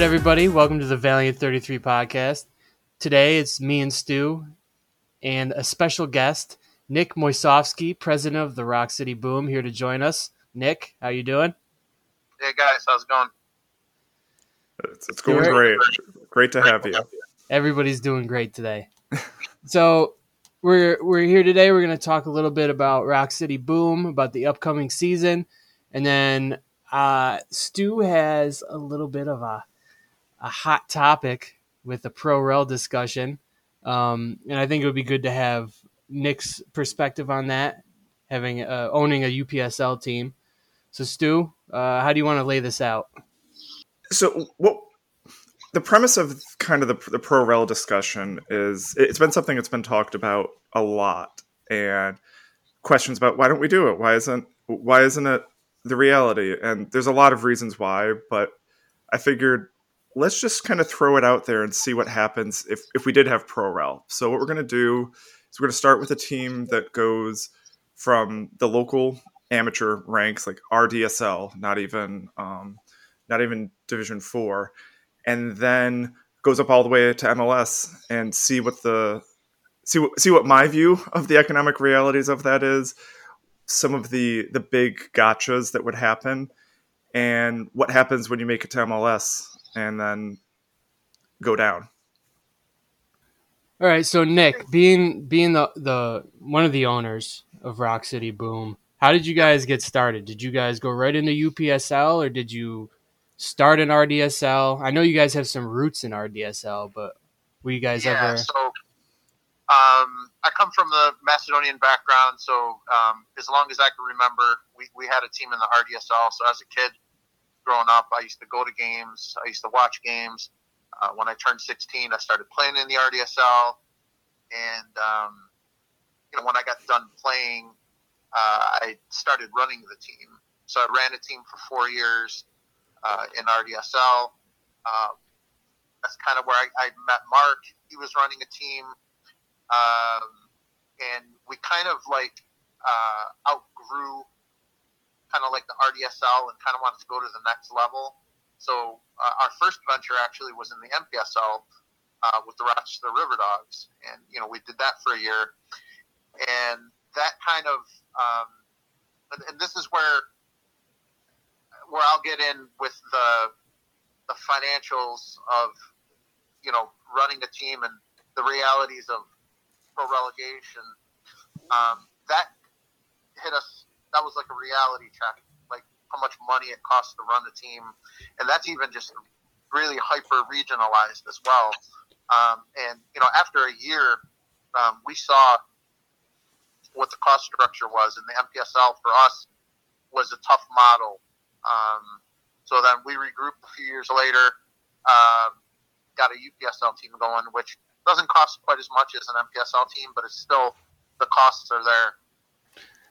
right, everybody. Welcome to the Valiant 33 podcast. Today, it's me and Stu and a special guest, Nick Mojsovski, president of the Roc City Boom, here to join us. Nick, how you doing? Hey, guys. How's it going? It's going great. Great to have you. Everybody's doing great today. So we're here today. We're going to talk a little bit about Roc City Boom, about the upcoming season, and then Stu has a little bit of a hot topic with the ProRel discussion, and I think it would be good to have Nick's perspective on that, having owning a UPSL team. So, Stu, how do you want to lay this out? So, the premise of kind of the ProRel discussion is it's been something that's been talked about a lot, and questions about why don't we do it? Why isn't it the reality? And there's a lot of reasons why, but I figured let's just kind of throw it out there and see what happens if we did have ProRel. So what we're going to do is we're going to start with a team that goes from the local amateur ranks, like RDSL, not even Division 4, and then goes up all the way to MLS and see what my view of the economic realities of that is, some of the big gotchas that would happen, and what happens when you make it to MLS and then go down. All right. So Nick, being the one of the owners of Roc City Boom, how did you guys get started? Did you guys go right into UPSL or did you start in RDSL? I know you guys have some roots in RDSL, but were you guys ever... I come from the Macedonian background, so as long as I can remember, we had a team in the RDSL. So as a kid growing up, I used to go to games. I used to watch games. When I turned 16, I started playing in the RDSL. And when I got done playing, I started running the team. So I ran a team for 4 years in RDSL. That's kind of where I met Mark. He was running a team. And we kind of outgrew kind of like the RDSL and kind of wanted to go to the next level. So our first venture actually was in the MPSL with the Rochester River Dogs. And, we did that for a year. And that kind of and this is where I'll get in with the financials of, running a team and the realities of relegation. That hit us. That was like a reality check, like how much money it costs to run the team, and that's even just really hyper regionalized as well. After a year, we saw what the cost structure was, and the MPSL for us was a tough model. So then we regrouped a few years later, got a UPSL team going, which doesn't cost quite as much as an MPSL team, but it's still, the costs are there.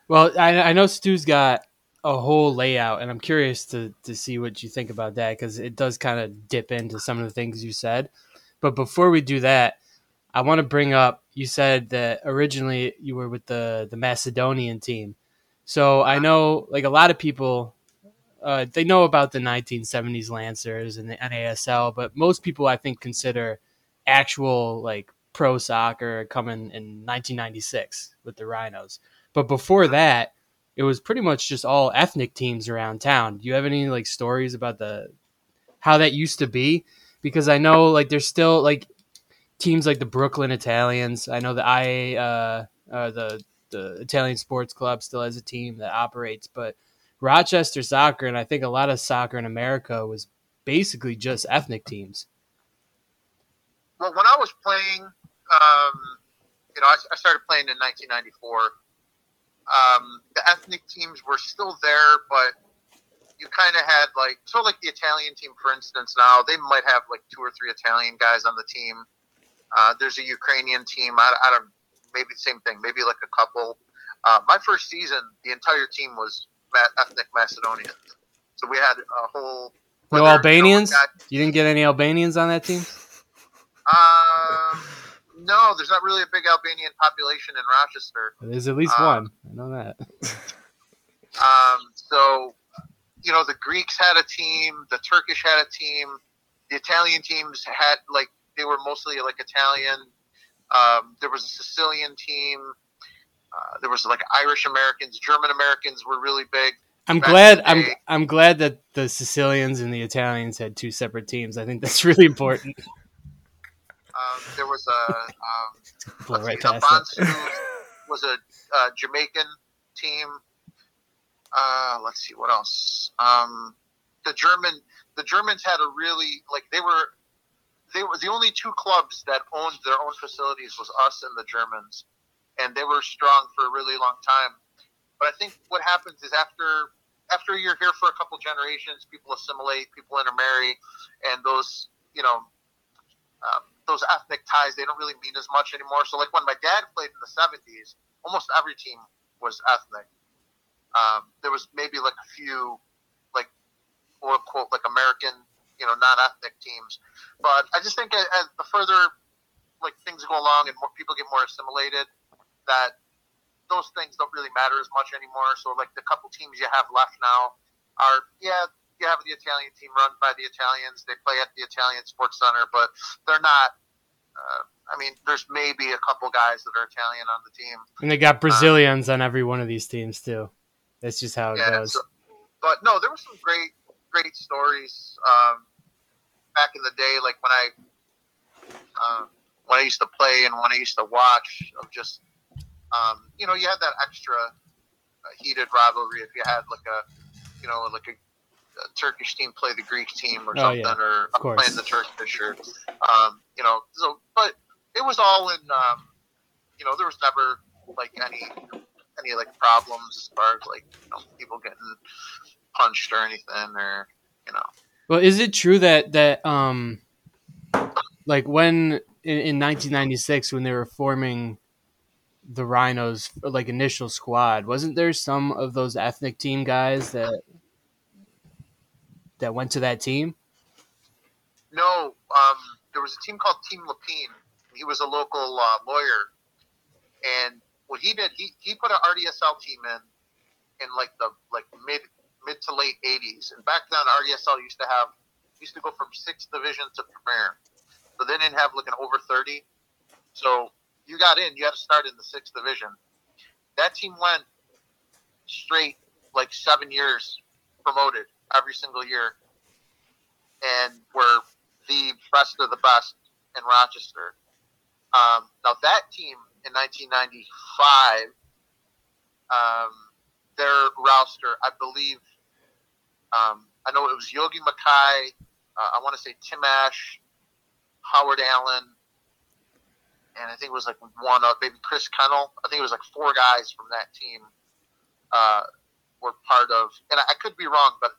Well, I know Stu's got a whole layout, and I'm curious to see what you think about that, because it does kind of dip into some of the things you said. But before we do that, I want to bring up, you said that originally you were with the Macedonian team. So I know a lot of people, they know about the 1970s Lancers and the NASL, but most people I think consider actual pro soccer coming in 1996 with the Rhinos. But before that, it was pretty much just all ethnic teams around town. Do you have any stories about how that used to be? Because I know there's still teams like the Brooklyn Italians. I know the the Italian Sports Club still has a team that operates, but Rochester soccer, and I think a lot of soccer in America, was basically just ethnic teams. Well, when I was playing, I started playing in 1994. The ethnic teams were still there, but you kind of had the Italian team, for instance, now they might have 2 or 3 Italian guys on the team. There's a Ukrainian team. I don't, maybe the same thing, maybe a couple. My first season, the entire team was ethnic Macedonian. So we had a whole... No Albanians? You didn't get any Albanians on that team? No, there's not really a big Albanian population in Rochester. There's at least one. I know that. The Greeks had a team. The Turkish had a team. the Italian teams had, like, they were mostly, like, Italian. There was a Sicilian team. There was, like, Irish Americans. German Americans were really big. I'm glad that the Sicilians and the Italians had two separate teams. I think that's really important. There was a Bonsu was a Jamaican team. Let's see what else. The Germans had a really, like, they were the only two clubs that owned their own facilities was us and the Germans, and they were strong for a really long time. But I think what happens is after you're here for a couple generations, people assimilate, people intermarry, and those, you know, those ethnic ties, they don't really mean as much anymore. So, like, when my dad played in the 70s, almost every team was ethnic. There was maybe, like, a few, like, quote unquote, like, American, you know, non-ethnic teams. But I just think as the further, like, things go along and more people get more assimilated, that those things don't really matter as much anymore. So, like, the couple teams you have left now are, you have the Italian team run by the Italians. They play at the Italian Sports Center, but they're not. I mean, there's maybe a couple guys that are Italian on the team, and they got Brazilians on every one of these teams too. That's just how it goes. So, but no, there were some great stories back in the day, like when I used to play and when I used to watch, of just you know, you had that extra heated rivalry if you had like a Turkish team play the Greek team or something, or playing the Turkish, or you know. So, but it was all in. You know, there was never like any like problems as far as like, you know, people getting punched or anything, or you know. Well, is it true that like when in 1996 when they were forming the Rhinos, like, initial squad, wasn't there some of those ethnic team guys that went to that team? No, there was a team called Team Lapine. He was a local lawyer, and what he did, he put an RDSL team in like the mid to late '80s. And back then, RDSL used to go from 6th division to Premier, so they didn't have like an over 30. So you got in, you had to start in the 6th division. That team went straight like 7 years promoted every single year, and were the best of the best in Rochester. Now that team in 1995, their roster, I believe, I know it was Yogi Mackay, I want to say Tim Ash, Howard Allen, and I think it was like maybe Chris Kennel. I think it was like four guys from that team, were part of, and I could be wrong, but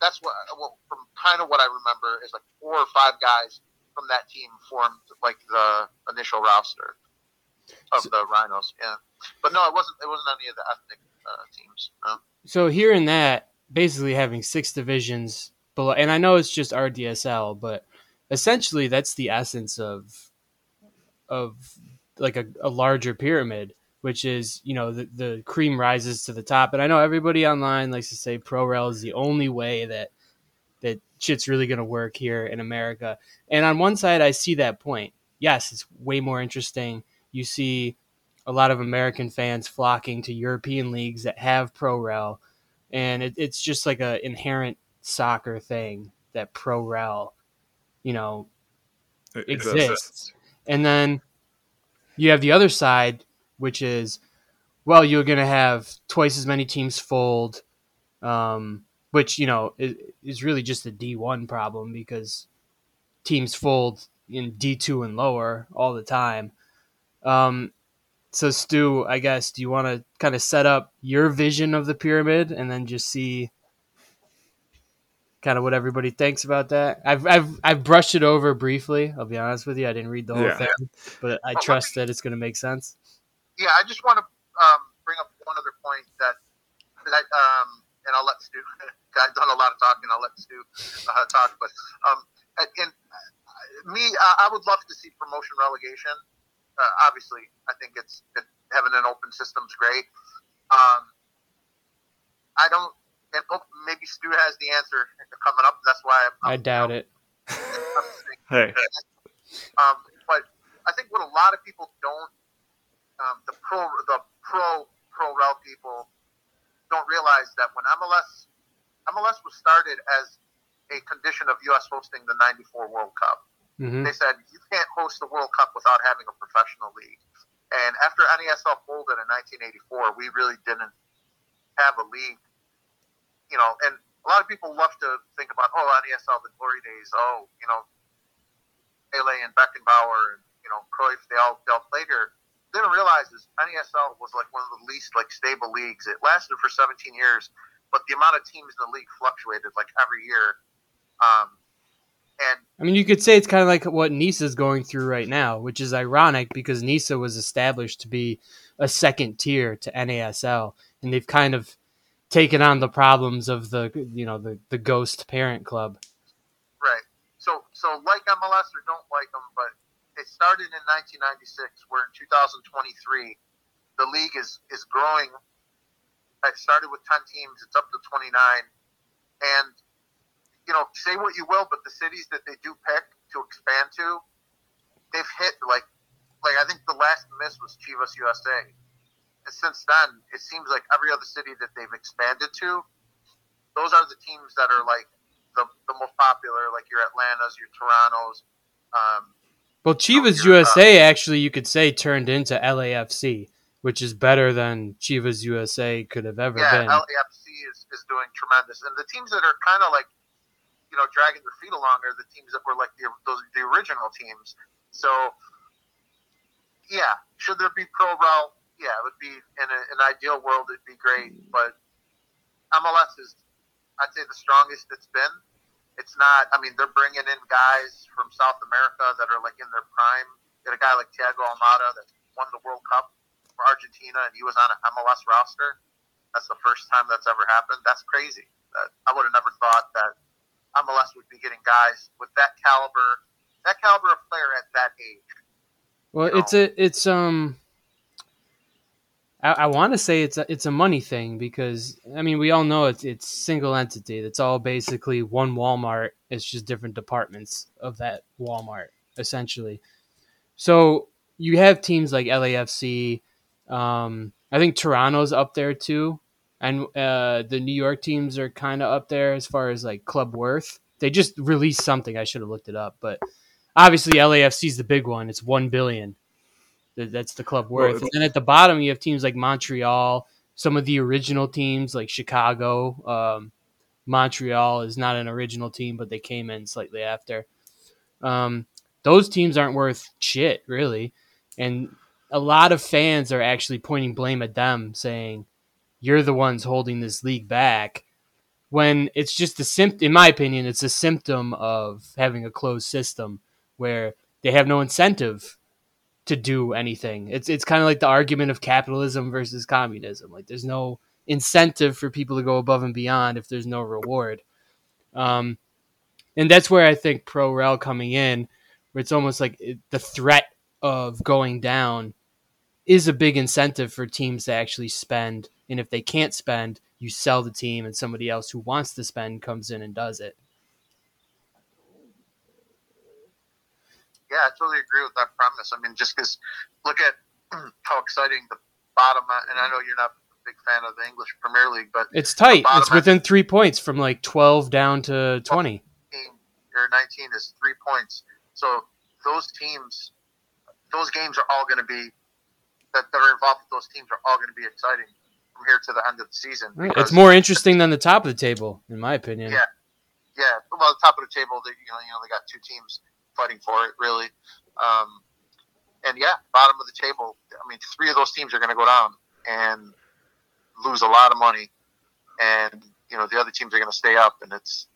that's from kind of what I remember is like four or five guys from that team formed like the initial roster of the Rhinos. Yeah, but no, it wasn't any of the ethnic teams. No. So here in that, basically having 6 divisions below, and I know it's just RDSL, but essentially that's the essence of like a larger pyramid, which is, you know, the cream rises to the top. And I know everybody online likes to say ProRel is the only way that shit's really going to work here in America. And on one side, I see that point. Yes, it's way more interesting. You see a lot of American fans flocking to European leagues that have ProRel. And it's just like an inherent soccer thing that ProRel, you know, exists. And then you have the other side, which is, well, you're going to have twice as many teams fold, which, you know, is really just a D1 problem, because teams fold in D2 and lower all the time. So, Stu, I guess, do you want to kind of set up your vision of the pyramid and then just see kind of what everybody thinks about that? I've brushed it over briefly, I'll be honest with you. I didn't read the whole thing, but I trust that it's going to make sense. Yeah, I just want to bring up one other point and I'll let Stu. I've done a lot of talking. I'll let Stu talk. But I would love to see promotion relegation. Obviously, I think it's having an open system is great. I don't, and maybe Stu has the answer coming up. That's why I doubt it. Hey. But I think what a lot of people don't, the pro rel people don't realize that when MLS was started as a condition of U.S. hosting the 94 World Cup. Mm-hmm. They said, you can't host the World Cup without having a professional league. And after NASL folded in 1984, we really didn't have a league. You know, and a lot of people love to think about, oh, NASL, the glory days, oh, you know, Pele and Beckenbauer and, you know, Cruyff, they all played here. They didn't realize this, NASL was like one of the least like stable leagues. It lasted for 17 years, but the amount of teams in the league fluctuated like every year. And I mean, you could say it's kind of like what NISA is going through right now, which is ironic because NISA was established to be a second tier to NASL, and they've kind of taken on the problems of the ghost parent club. Right. So like MLS or don't like them, but it started in 1996. We're in 2023. The league is growing. It started with 10 teams. It's up to 29, and you know, say what you will, but the cities that they do pick to expand to, they've hit like I think the last miss was Chivas USA. And since then, it seems like every other city that they've expanded to, those are the teams that are like the most popular, like your Atlantas, your Torontos. Well, Chivas USA actually, you could say, turned into LAFC, which is better than Chivas USA could have ever been. Yeah, LAFC is doing tremendous, and the teams that are kind of like, you know, dragging their feet along are the teams that were like the original teams. So, yeah, should there be pro-rel? Yeah, it would be in an ideal world, it'd be great. But MLS is, I'd say, the strongest it's been. It's not, I mean, they're bringing in guys from South America that are like in their prime. They had a guy like Thiago Almada that won the World Cup for Argentina, and he was on an MLS roster. That's the first time that's ever happened. That's crazy. I would have never thought that MLS would be getting guys with that caliber of player at that age. Well, I want to say it's a money thing because I mean we all know it's single entity. It's all basically one Walmart. It's just different departments of that Walmart essentially. So you have teams like LAFC. I think Toronto's up there too. And the New York teams are kind of up there as far as like club worth. They just released something. I should have looked it up, but obviously LAFC is the big one. It's $1 billion. That's the club worth. Well, and then at the bottom, you have teams like Montreal. Some of the original teams like Chicago. Montreal is not an original team, but they came in slightly after. Those teams aren't worth shit, really. And a lot of fans are actually pointing blame at them, saying, you're the ones holding this league back when it's just a symptom, in my opinion, it's a symptom of having a closed system where they have no incentive to do anything. It's kind of like the argument of capitalism versus communism. Like there's no incentive for people to go above and beyond if there's no reward. And that's where I think ProRel coming in, where it's almost like the threat of going down is a big incentive for teams to actually spend. And if they can't spend, you sell the team and somebody else who wants to spend comes in and does it. Yeah, I totally agree with that premise. I mean, just because look at how exciting the bottom, and I know you're not a big fan of the English Premier League, but it's tight. It's within 3 points from like 12 down to 20. 19 is 3 points. So those games are all going to be, that are involved with those teams are all going to be exciting from here to the end of the season. It's more interesting than the top of the table, in my opinion. Yeah. Well, the top of the table, you know, they got two teams fighting for it, really. And yeah, bottom of the table. I mean, three of those teams are going to go down and lose a lot of money, and you know the other teams are going to stay up. And that's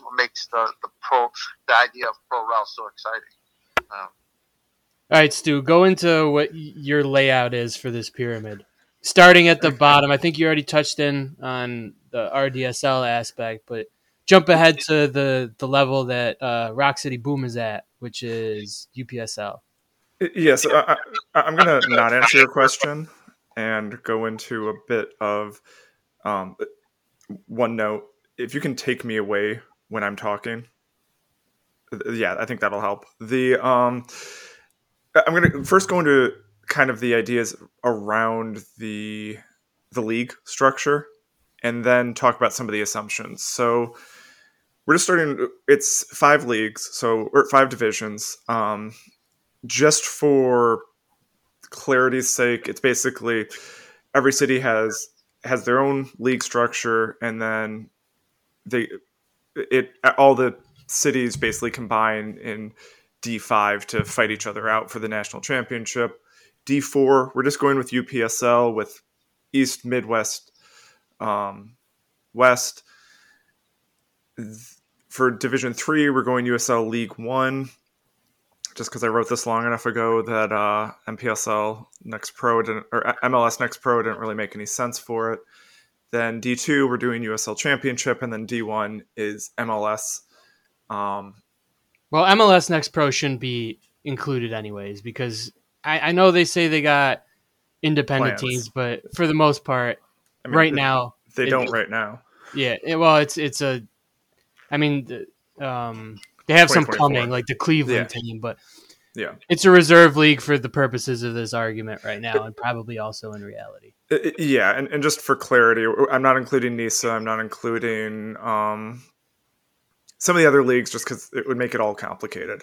what makes the idea of pro-rel so exciting. All right, Stu, go into what your layout is for this pyramid. Starting at the bottom, I think you already touched in on the RDSL aspect, but jump ahead to the level that Roc City Boom is at, which is UPSL. Yes, I'm going to not answer your question and go into a bit of one note. If you can take me away when I'm talking. yeah, I think that'll help. The I'm gonna first go into kind of the ideas around the league structure, and then talk about some of the assumptions. So we're just starting. It's 5 leagues, so or 5 divisions. Just for clarity's sake, it's basically every city has their own league structure, and then all the cities basically combine in D5 to fight each other out for the national championship. D4, we're just going with UPSL with East, Midwest, West. For Division 3, we're going USL League One, just because I wrote this long enough ago that MPSL Next Pro or MLS Next Pro didn't really make any sense for it. Then D2, we're doing USL Championship, and then D1 is MLS. Well, MLS Next Pro shouldn't be included anyways, because I know they say they got independent teams, but for the most part, I mean, right now. Yeah, well, it's a... I mean, they have some coming, like the Cleveland team, but yeah, it's a reserve league for the purposes of this argument right now, and probably also in reality. Yeah, and just for clarity, I'm not including NISA, I'm not including some of the other leagues, just because it would make it all complicated.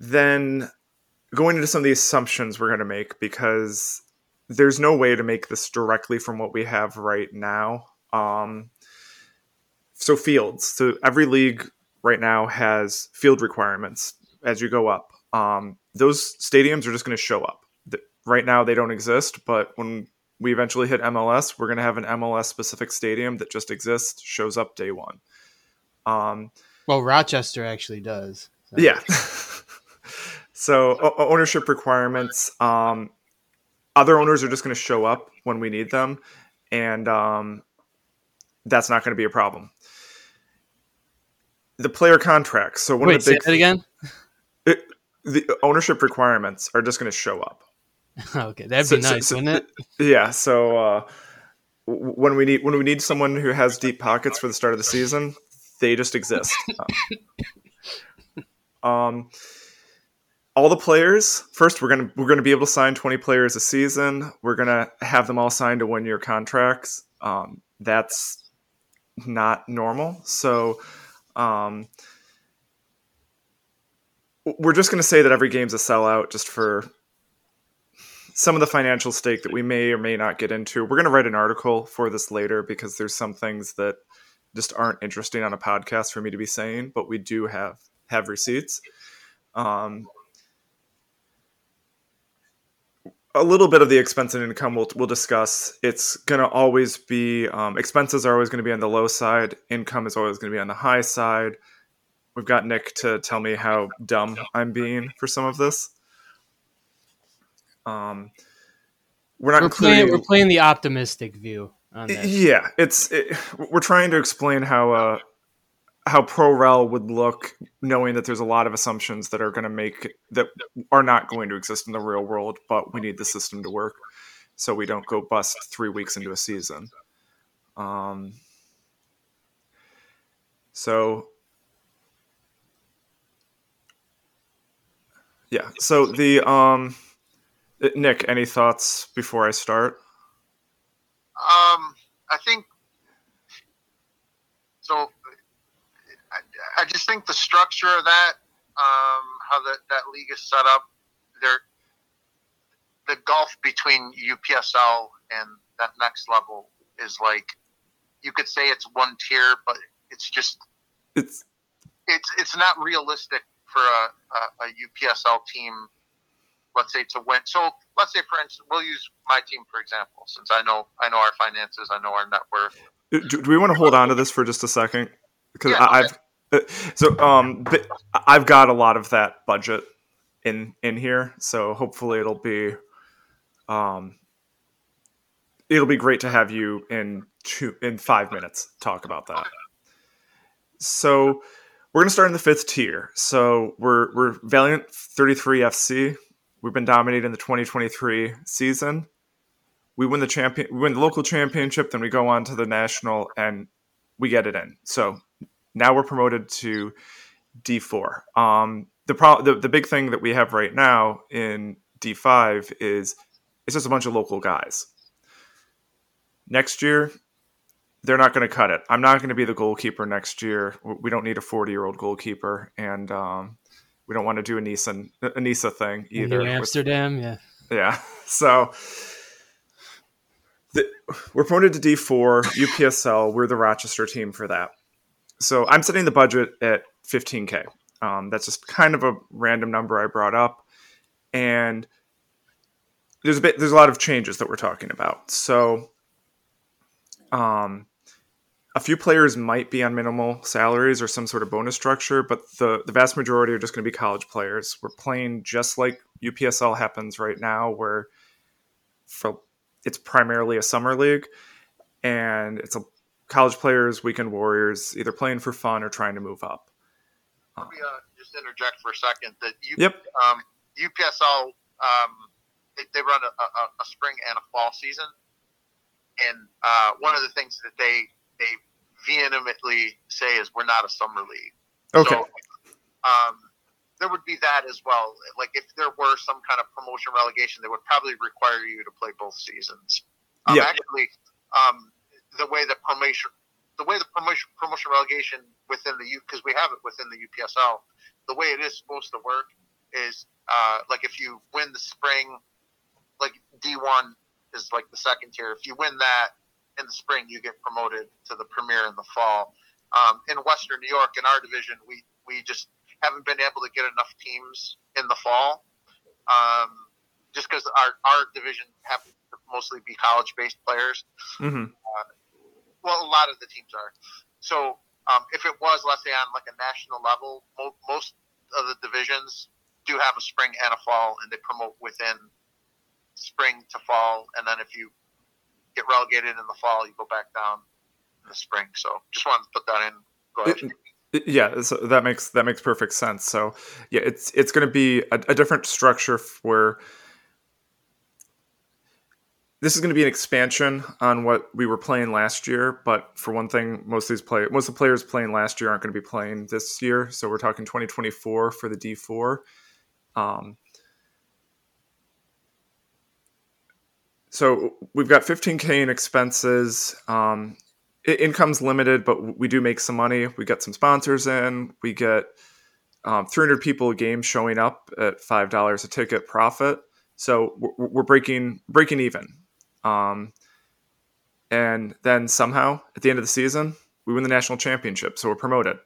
Then going into some of the assumptions we're going to make, because there's no way to make this directly from what we have right now. So fields. So every league right now has field requirements as you go up. Those stadiums are just going to show up. Right now they don't exist, but when we eventually hit MLS, we're going to have an MLS-specific stadium that just exists, shows up day one. Well, Rochester actually does. So. Yeah. So ownership requirements. Other owners are just going to show up when we need them, and that's not going to be a problem. The player contracts. So one Wait, of the big say that again? The ownership requirements are just going to show up. Okay, that'd be nice, wouldn't it? Yeah. So when we need someone who has deep pockets for the start of the season, they just exist. All the players. First, we're gonna be able to sign 20 players a season. We're gonna have them all signed to 1-year contracts. That's not normal. So we're just going to say that every game's a sellout just for some of the financial stake that we may or may not get into. We're going to write an article for this later because there's some things that just aren't interesting on a podcast for me to be saying, but we do have receipts. A little bit of the expense and income we'll discuss. It's going to always be expenses are always going to be on the low side. Income is always going to be on the high side. We've got Nick to tell me how dumb I'm being for some of this. We're playing the optimistic view on this. Yeah, we're trying to explain how ProRel would look, knowing that there's a lot of assumptions that are going to make that are not going to exist in the real world, but we need the system to work so we don't go bust 3 weeks into a season. So the Nick, any thoughts before I start? I think so. I just think the structure of that, how that league is set up, the gulf between UPSL and that next level is like, you could say it's one tier, but it's just it's not realistic for a UPSL team. Let's say to win. So let's say, for instance, we'll use my team for example, since I know our finances, I know our net worth. Do we want to hold on to this for just a second? Because yeah, I've got a lot of that budget in here, so hopefully it'll be great to have you in 5 minutes talk about that. So we're gonna start in the 5th tier. So we're Valiant 33 FC. We've been dominating the 2023 season. We win the local championship, then we go on to the national, and we get it in. So now we're promoted to D4. The big thing that we have right now in D5 is it's just a bunch of local guys. Next year, they're not going to cut it. I'm not going to be the goalkeeper next year. We don't need a 40-year-old goalkeeper, and we don't want to do a NISA thing either. New Amsterdam, yeah. So we're promoted to D4, UPSL. We're the Rochester team for that. So I'm setting the budget at $15K. That's just kind of a random number I brought up, and there's a lot of changes that we're talking about. So, a few players might be on minimal salaries or some sort of bonus structure, but the vast majority are just going to be college players. We're playing just like UPSL happens right now, where it's primarily a summer league, and it's a college players, weekend warriors, either playing for fun or trying to move up. Let me just interject for a second. UPSL, they run a spring and a fall season. And one of the things that they vehemently say is we're not a summer league. Okay. So, there would be that as well. Like, if there were some kind of promotion relegation, they would probably require you to play both seasons. Actually, the way the promotion relegation within the U, because we have it within the UPSL, the way it is supposed to work is like if you win the spring, like D1 is like the second tier. If you win that in the spring, you get promoted to the Premier in the fall. In Western New York, in our division, we just haven't been able to get enough teams in the fall, just because our division happens to mostly be college-based players. Mm-hmm. Well, a lot of the teams are. So if it was, let's say, on like a national level, most of the divisions do have a spring and a fall, and they promote within spring to fall. And then if you get relegated in the fall, you go back down in the spring. So just wanted to put that in. Go ahead. Yeah, so that makes perfect sense. So yeah, it's going to be a different structure where this is going to be an expansion on what we were playing last year, but for one thing, most of the players playing last year aren't going to be playing this year, so we're talking 2024 for the D4. So we've got $15K in expenses. Income's limited, but we do make some money. We get some sponsors in. We get 300 people a game showing up at $5 a ticket profit. So we're breaking even. And then somehow, at the end of the season, we win the national championship, so we're promoted.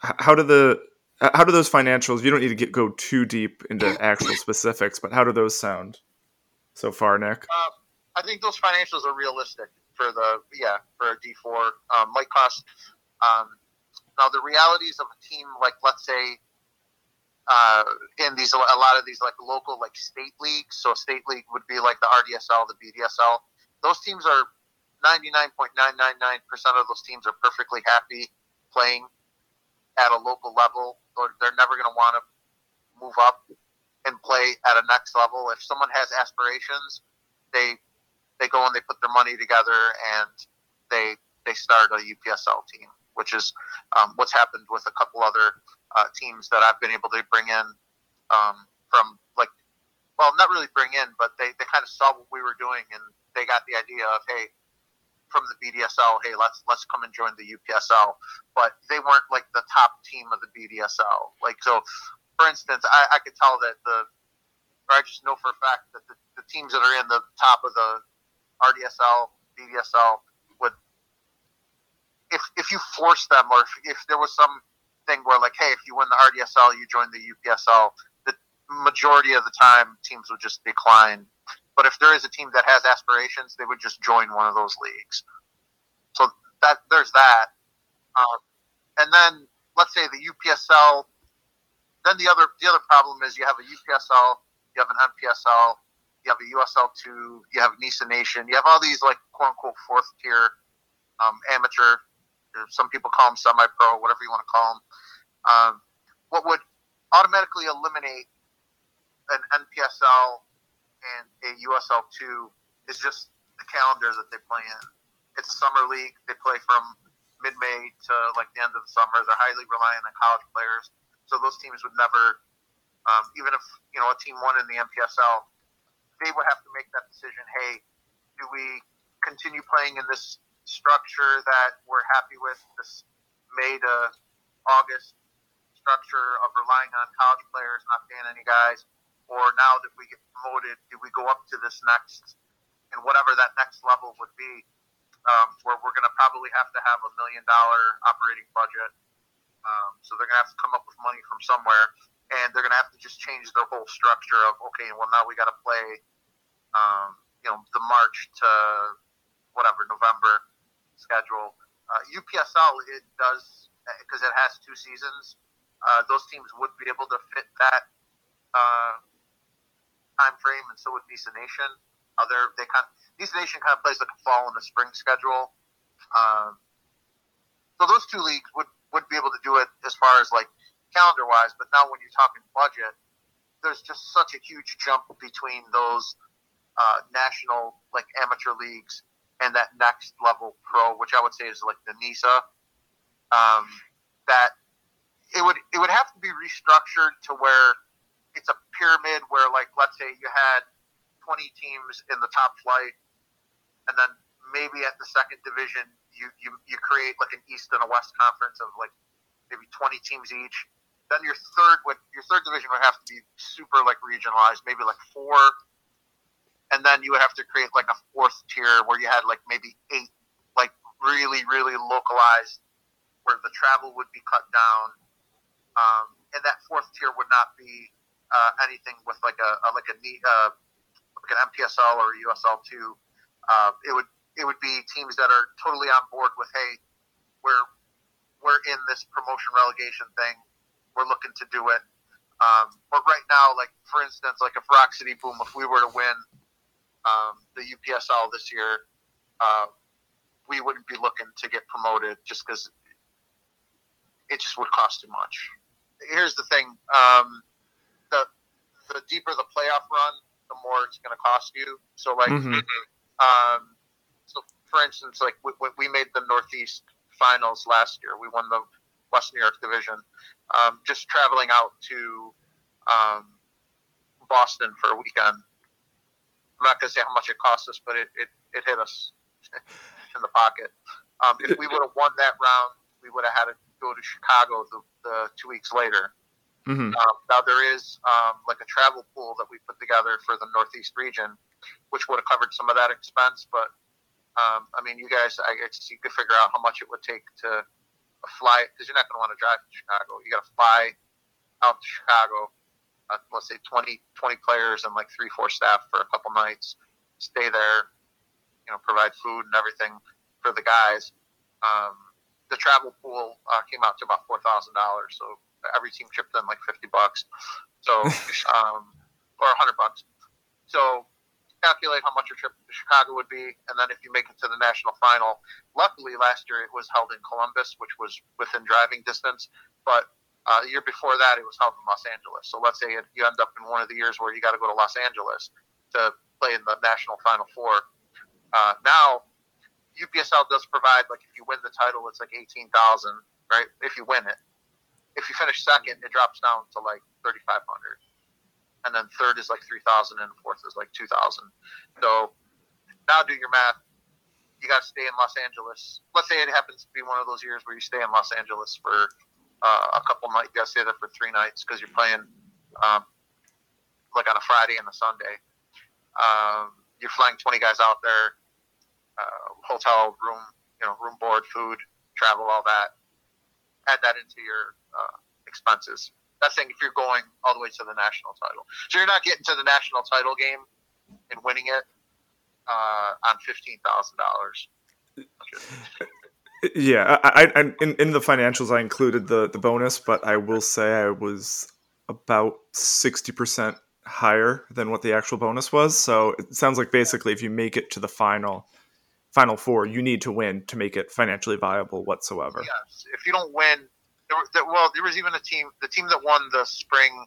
How do those financials? You don't need to go too deep into actual specifics, but how do those sound so far, Nick? I think those financials are realistic for a D4. Might cost. Now the realities of a team like, let's say, in these, a lot of these like local, like state leagues. So state league would be like the RDSL, the BDSL. Those teams are 99.999% of those teams are perfectly happy playing at a local level, or they're never going to want to move up and play at a next level. If someone has aspirations, they go and they put their money together and they start a UPSL team, which is what's happened with a couple other teams that I've been able to bring in from, like, well, not really bring in, but they kind of saw what we were doing and they got the idea of, hey, from the BDSL, hey, let's come and join the UPSL. But they weren't like the top team of the BDSL. Like, so for instance, I could tell that I just know for a fact that the teams that are in the top of the RDSL, BDSL would, if you forced them, or if there was some thing where like, hey, if you win the RDSL, you join the UPSL, the majority of the time teams would just decline. But if there is a team that has aspirations, they would just join one of those leagues. So that there's that. And then let's say the UPSL, then the other problem is you have a UPSL, you have an MPSL, you have a USL2, you have Nisa Nation, you have all these like quote unquote fourth tier amateur. Some people call them semi-pro, whatever you want to call them. What would automatically eliminate an NPSL and a USL2 is just the calendar that they play in. It's a summer league. They play from mid-May to like the end of the summer. They're highly reliant on college players. So those teams would never, even if, you know, a team won in the MPSL, they would have to make that decision. Hey, do we continue playing in this structure that we're happy with, this May to August structure of relying on college players, not paying any guys, or now that we get promoted, do we go up to this next, and whatever that next level would be, where we're going to probably have to have $1 million operating budget. So they're going to have to come up with money from somewhere, and they're going to have to just change their whole structure of, okay, well, now we got to play, the March to whatever, November schedule. UPSL, it does, because it has 2 seasons, those teams would be able to fit that time frame, and so would Nisa Nation. Nisa Nation kind of plays like a fall and a spring schedule. So those two leagues would be able to do it as far as like calendar wise, but now when you're talking budget, there's just such a huge jump between those national like amateur leagues and that next level pro, which I would say is like the NISA, that it would have to be restructured to where it's a pyramid where, like, let's say you had 20 teams in the top flight, and then maybe at the second division, you create like an East and a West conference of like maybe 20 teams each. Then your third division would have to be super like regionalized, maybe like 4, and then you would have to create like a 4th tier where you had like maybe 8, like really really localized, where the travel would be cut down, and that 4th tier would not be anything with like an MPSL or a USL2. It would be teams that are totally on board with, hey, we're in this promotion relegation thing. We're looking to do it. But right now, like for instance, like if Roc City Boom, if we were to win the UPSL this year, we wouldn't be looking to get promoted just because it just would cost too much. Here's the thing: the deeper the playoff run, the more it's going to cost you. So like. Mm-hmm. So, for instance, like we made the Northeast finals last year. We won the West New York division. Just traveling out to Boston for a weekend. I'm not going to say how much it cost us, but it hit us in the pocket. If we would have won that round, we would have had to go to Chicago the 2 weeks later. Mm-hmm. Now there is like a travel pool that we put together for the Northeast region, which would have covered some of that expense. But, you guys, I guess you could figure out how much it would take to fly, because you're not going to want to drive to Chicago. You got to fly out to Chicago, let's say 20 players and like 3-4 staff for a couple nights, stay there, provide food and everything for the guys. The travel pool came out to about $4,000. So every team chipped in like $50. So, or $100. So, calculate how much your trip to Chicago would be, and then if you make it to the national final. Luckily, last year it was held in Columbus, which was within driving distance, but the year before that it was held in Los Angeles. So let's say you end up in one of the years where you got to go to Los Angeles to play in the national final 4. Now, UPSL does provide, like, if you win the title, it's like $18,000, right? If you win it. If you finish second, it drops down to like $3,500. And then third is like $3,000, and fourth is like $2,000. So now do your math. You got to stay in Los Angeles. Let's say it happens to be one of those years where you stay in Los Angeles for a couple nights. You got to stay there for 3 nights because you're playing like on a Friday and a Sunday. You're flying 20 guys out there, hotel room, room board, food, travel, all that. Add that into your expenses. That's saying if you're going all the way to the national title. So you're not getting to the national title game and winning it on $15,000. Yeah, I in the financials I included the bonus, but I will say I was about 60% higher than what the actual bonus was. So it sounds like basically if you make it to the final four, you need to win to make it financially viable whatsoever. Yes, if you don't win. There was even a team. The team that won the spring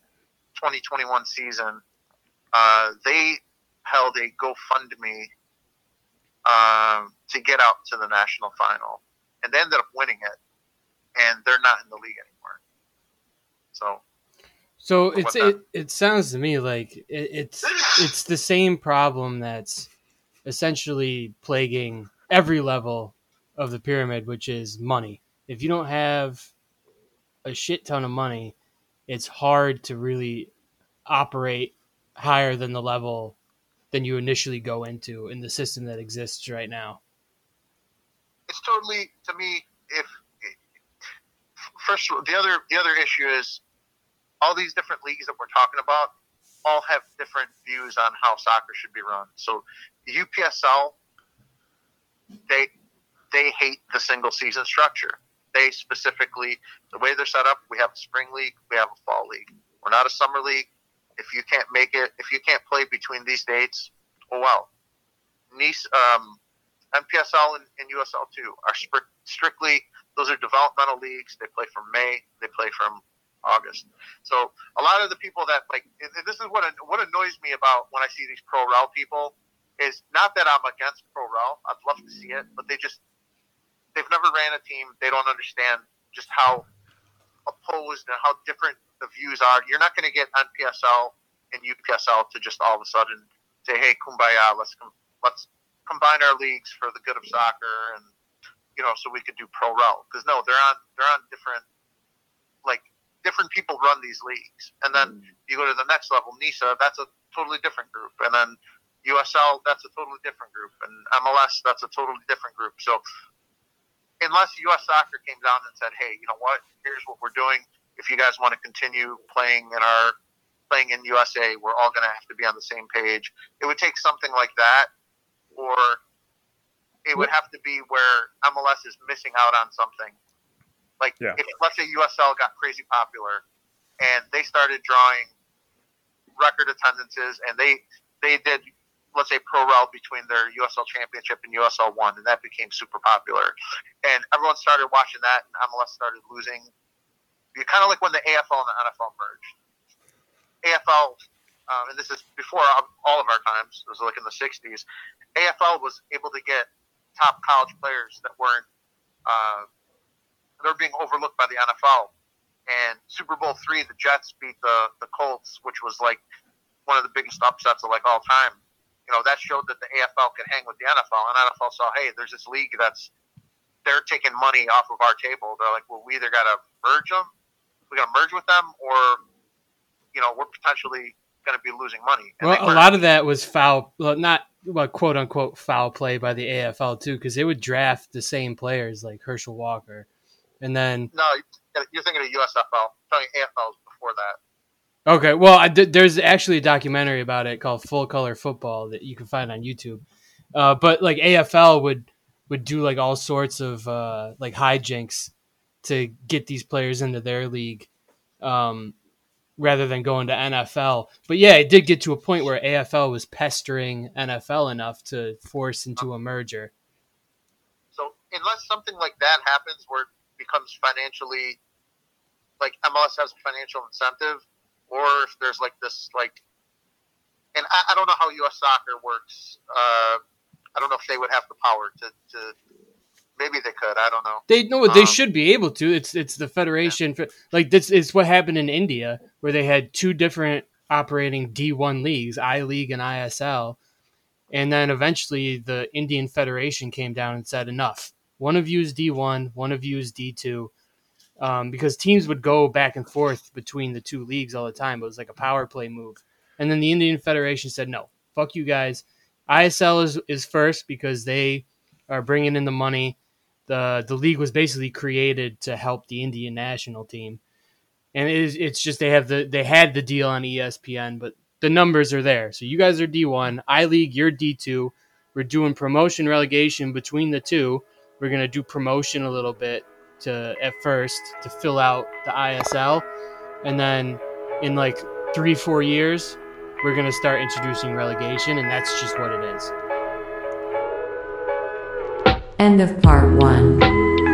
2021 season, they held a GoFundMe to get out to the national final, and they ended up winning it, and they're not in the league anymore. So it sounds to me like it's the same problem that's essentially plaguing every level of the pyramid, which is money. If you don't have a shit ton of money, it's hard to really operate higher than the level than you initially go into in the system that exists right now. It's totally, to me, first of all, the other issue is all these different leagues that we're talking about all have different views on how soccer should be run. So the UPSL, they hate the single season structure. They specifically, the way they're set up, we have a spring league, we have a fall league. We're not a summer league. If you can't make it, if you can't play between these dates, oh well. NISA, MPSL and USL2 are strictly, those are developmental leagues. They play from May, they play from August. So a lot of the people that like, and this is what annoys me about when I see these ProRel people, is not that I'm against ProRel. I'd love to see it, but they've never ran a team. They don't understand just how opposed and how different the views are. You're not going to get NPSL and UPSL to just all of a sudden say, "Hey, kumbaya, let's combine our leagues for the good of soccer," and so we could do ProRel. Because no, they're on different, like different people run these leagues, and then you go to the next level, NISA. That's a totally different group, and then USL. That's a totally different group, and MLS. That's a totally different group. So unless U.S. Soccer came down and said, "Hey, you know what? Here's what we're doing. If you guys want to continue playing in USA, we're all going to have to be on the same page." It would take something like that, or it would have to be where MLS is missing out on something. Like, if let's say USL got crazy popular and they started drawing record attendances, and they did, let's say, ProRel between their USL Championship and USL 1, and that became super popular. And everyone started watching that, and MLS started losing. You're kind of like when the AFL and the NFL merged. AFL, and this is before all of our times, it was like in the 60s, AFL was able to get top college players that weren't they were being overlooked by the NFL. And Super Bowl III, the Jets beat the Colts, which was like one of the biggest upsets of like all time. That showed that the AFL could hang with the NFL, and NFL saw, hey, there's this league they're taking money off of our table. They're like, well, we either got to merge them, we got to merge with them, or, we're potentially going to be losing money. And well, a lot of that was quote unquote foul play by the AFL too, because they would draft the same players like Herschel Walker, and then no, you're thinking of USFL. I'm telling you, AFL was before that. Okay, well, there's actually a documentary about it called Full Color Football that you can find on YouTube. But like AFL would do like all sorts of like hijinks to get these players into their league, rather than going to NFL. But yeah, it did get to a point where AFL was pestering NFL enough to force into a merger. So unless something like that happens, where it becomes financially, like MLS has a financial incentive. Or if there's like this, like, and I don't know how U.S. Soccer works. I don't know if they would have the power to maybe they could. I don't know. They know they should be able to. It's the federation. Yeah. Like this is what happened in India, where they had two different operating D1 leagues, I League and ISL. And then eventually the Indian Federation came down and said, enough. One of you is D1, one of you is D2. Because teams would go back and forth between the two leagues all the time. It was like a power play move. And then the Indian Federation said, no, fuck you guys. ISL is first because they are bringing in the money. The league was basically created to help the Indian national team. And it's just they had the deal on ESPN, but the numbers are there. So you guys are D1. I League, you're D2. We're doing promotion relegation between the two. We're going to do promotion a little bit to fill out the ISL, and then in like 3-4 years we're gonna start introducing relegation, and that's just what it is. End of part 1.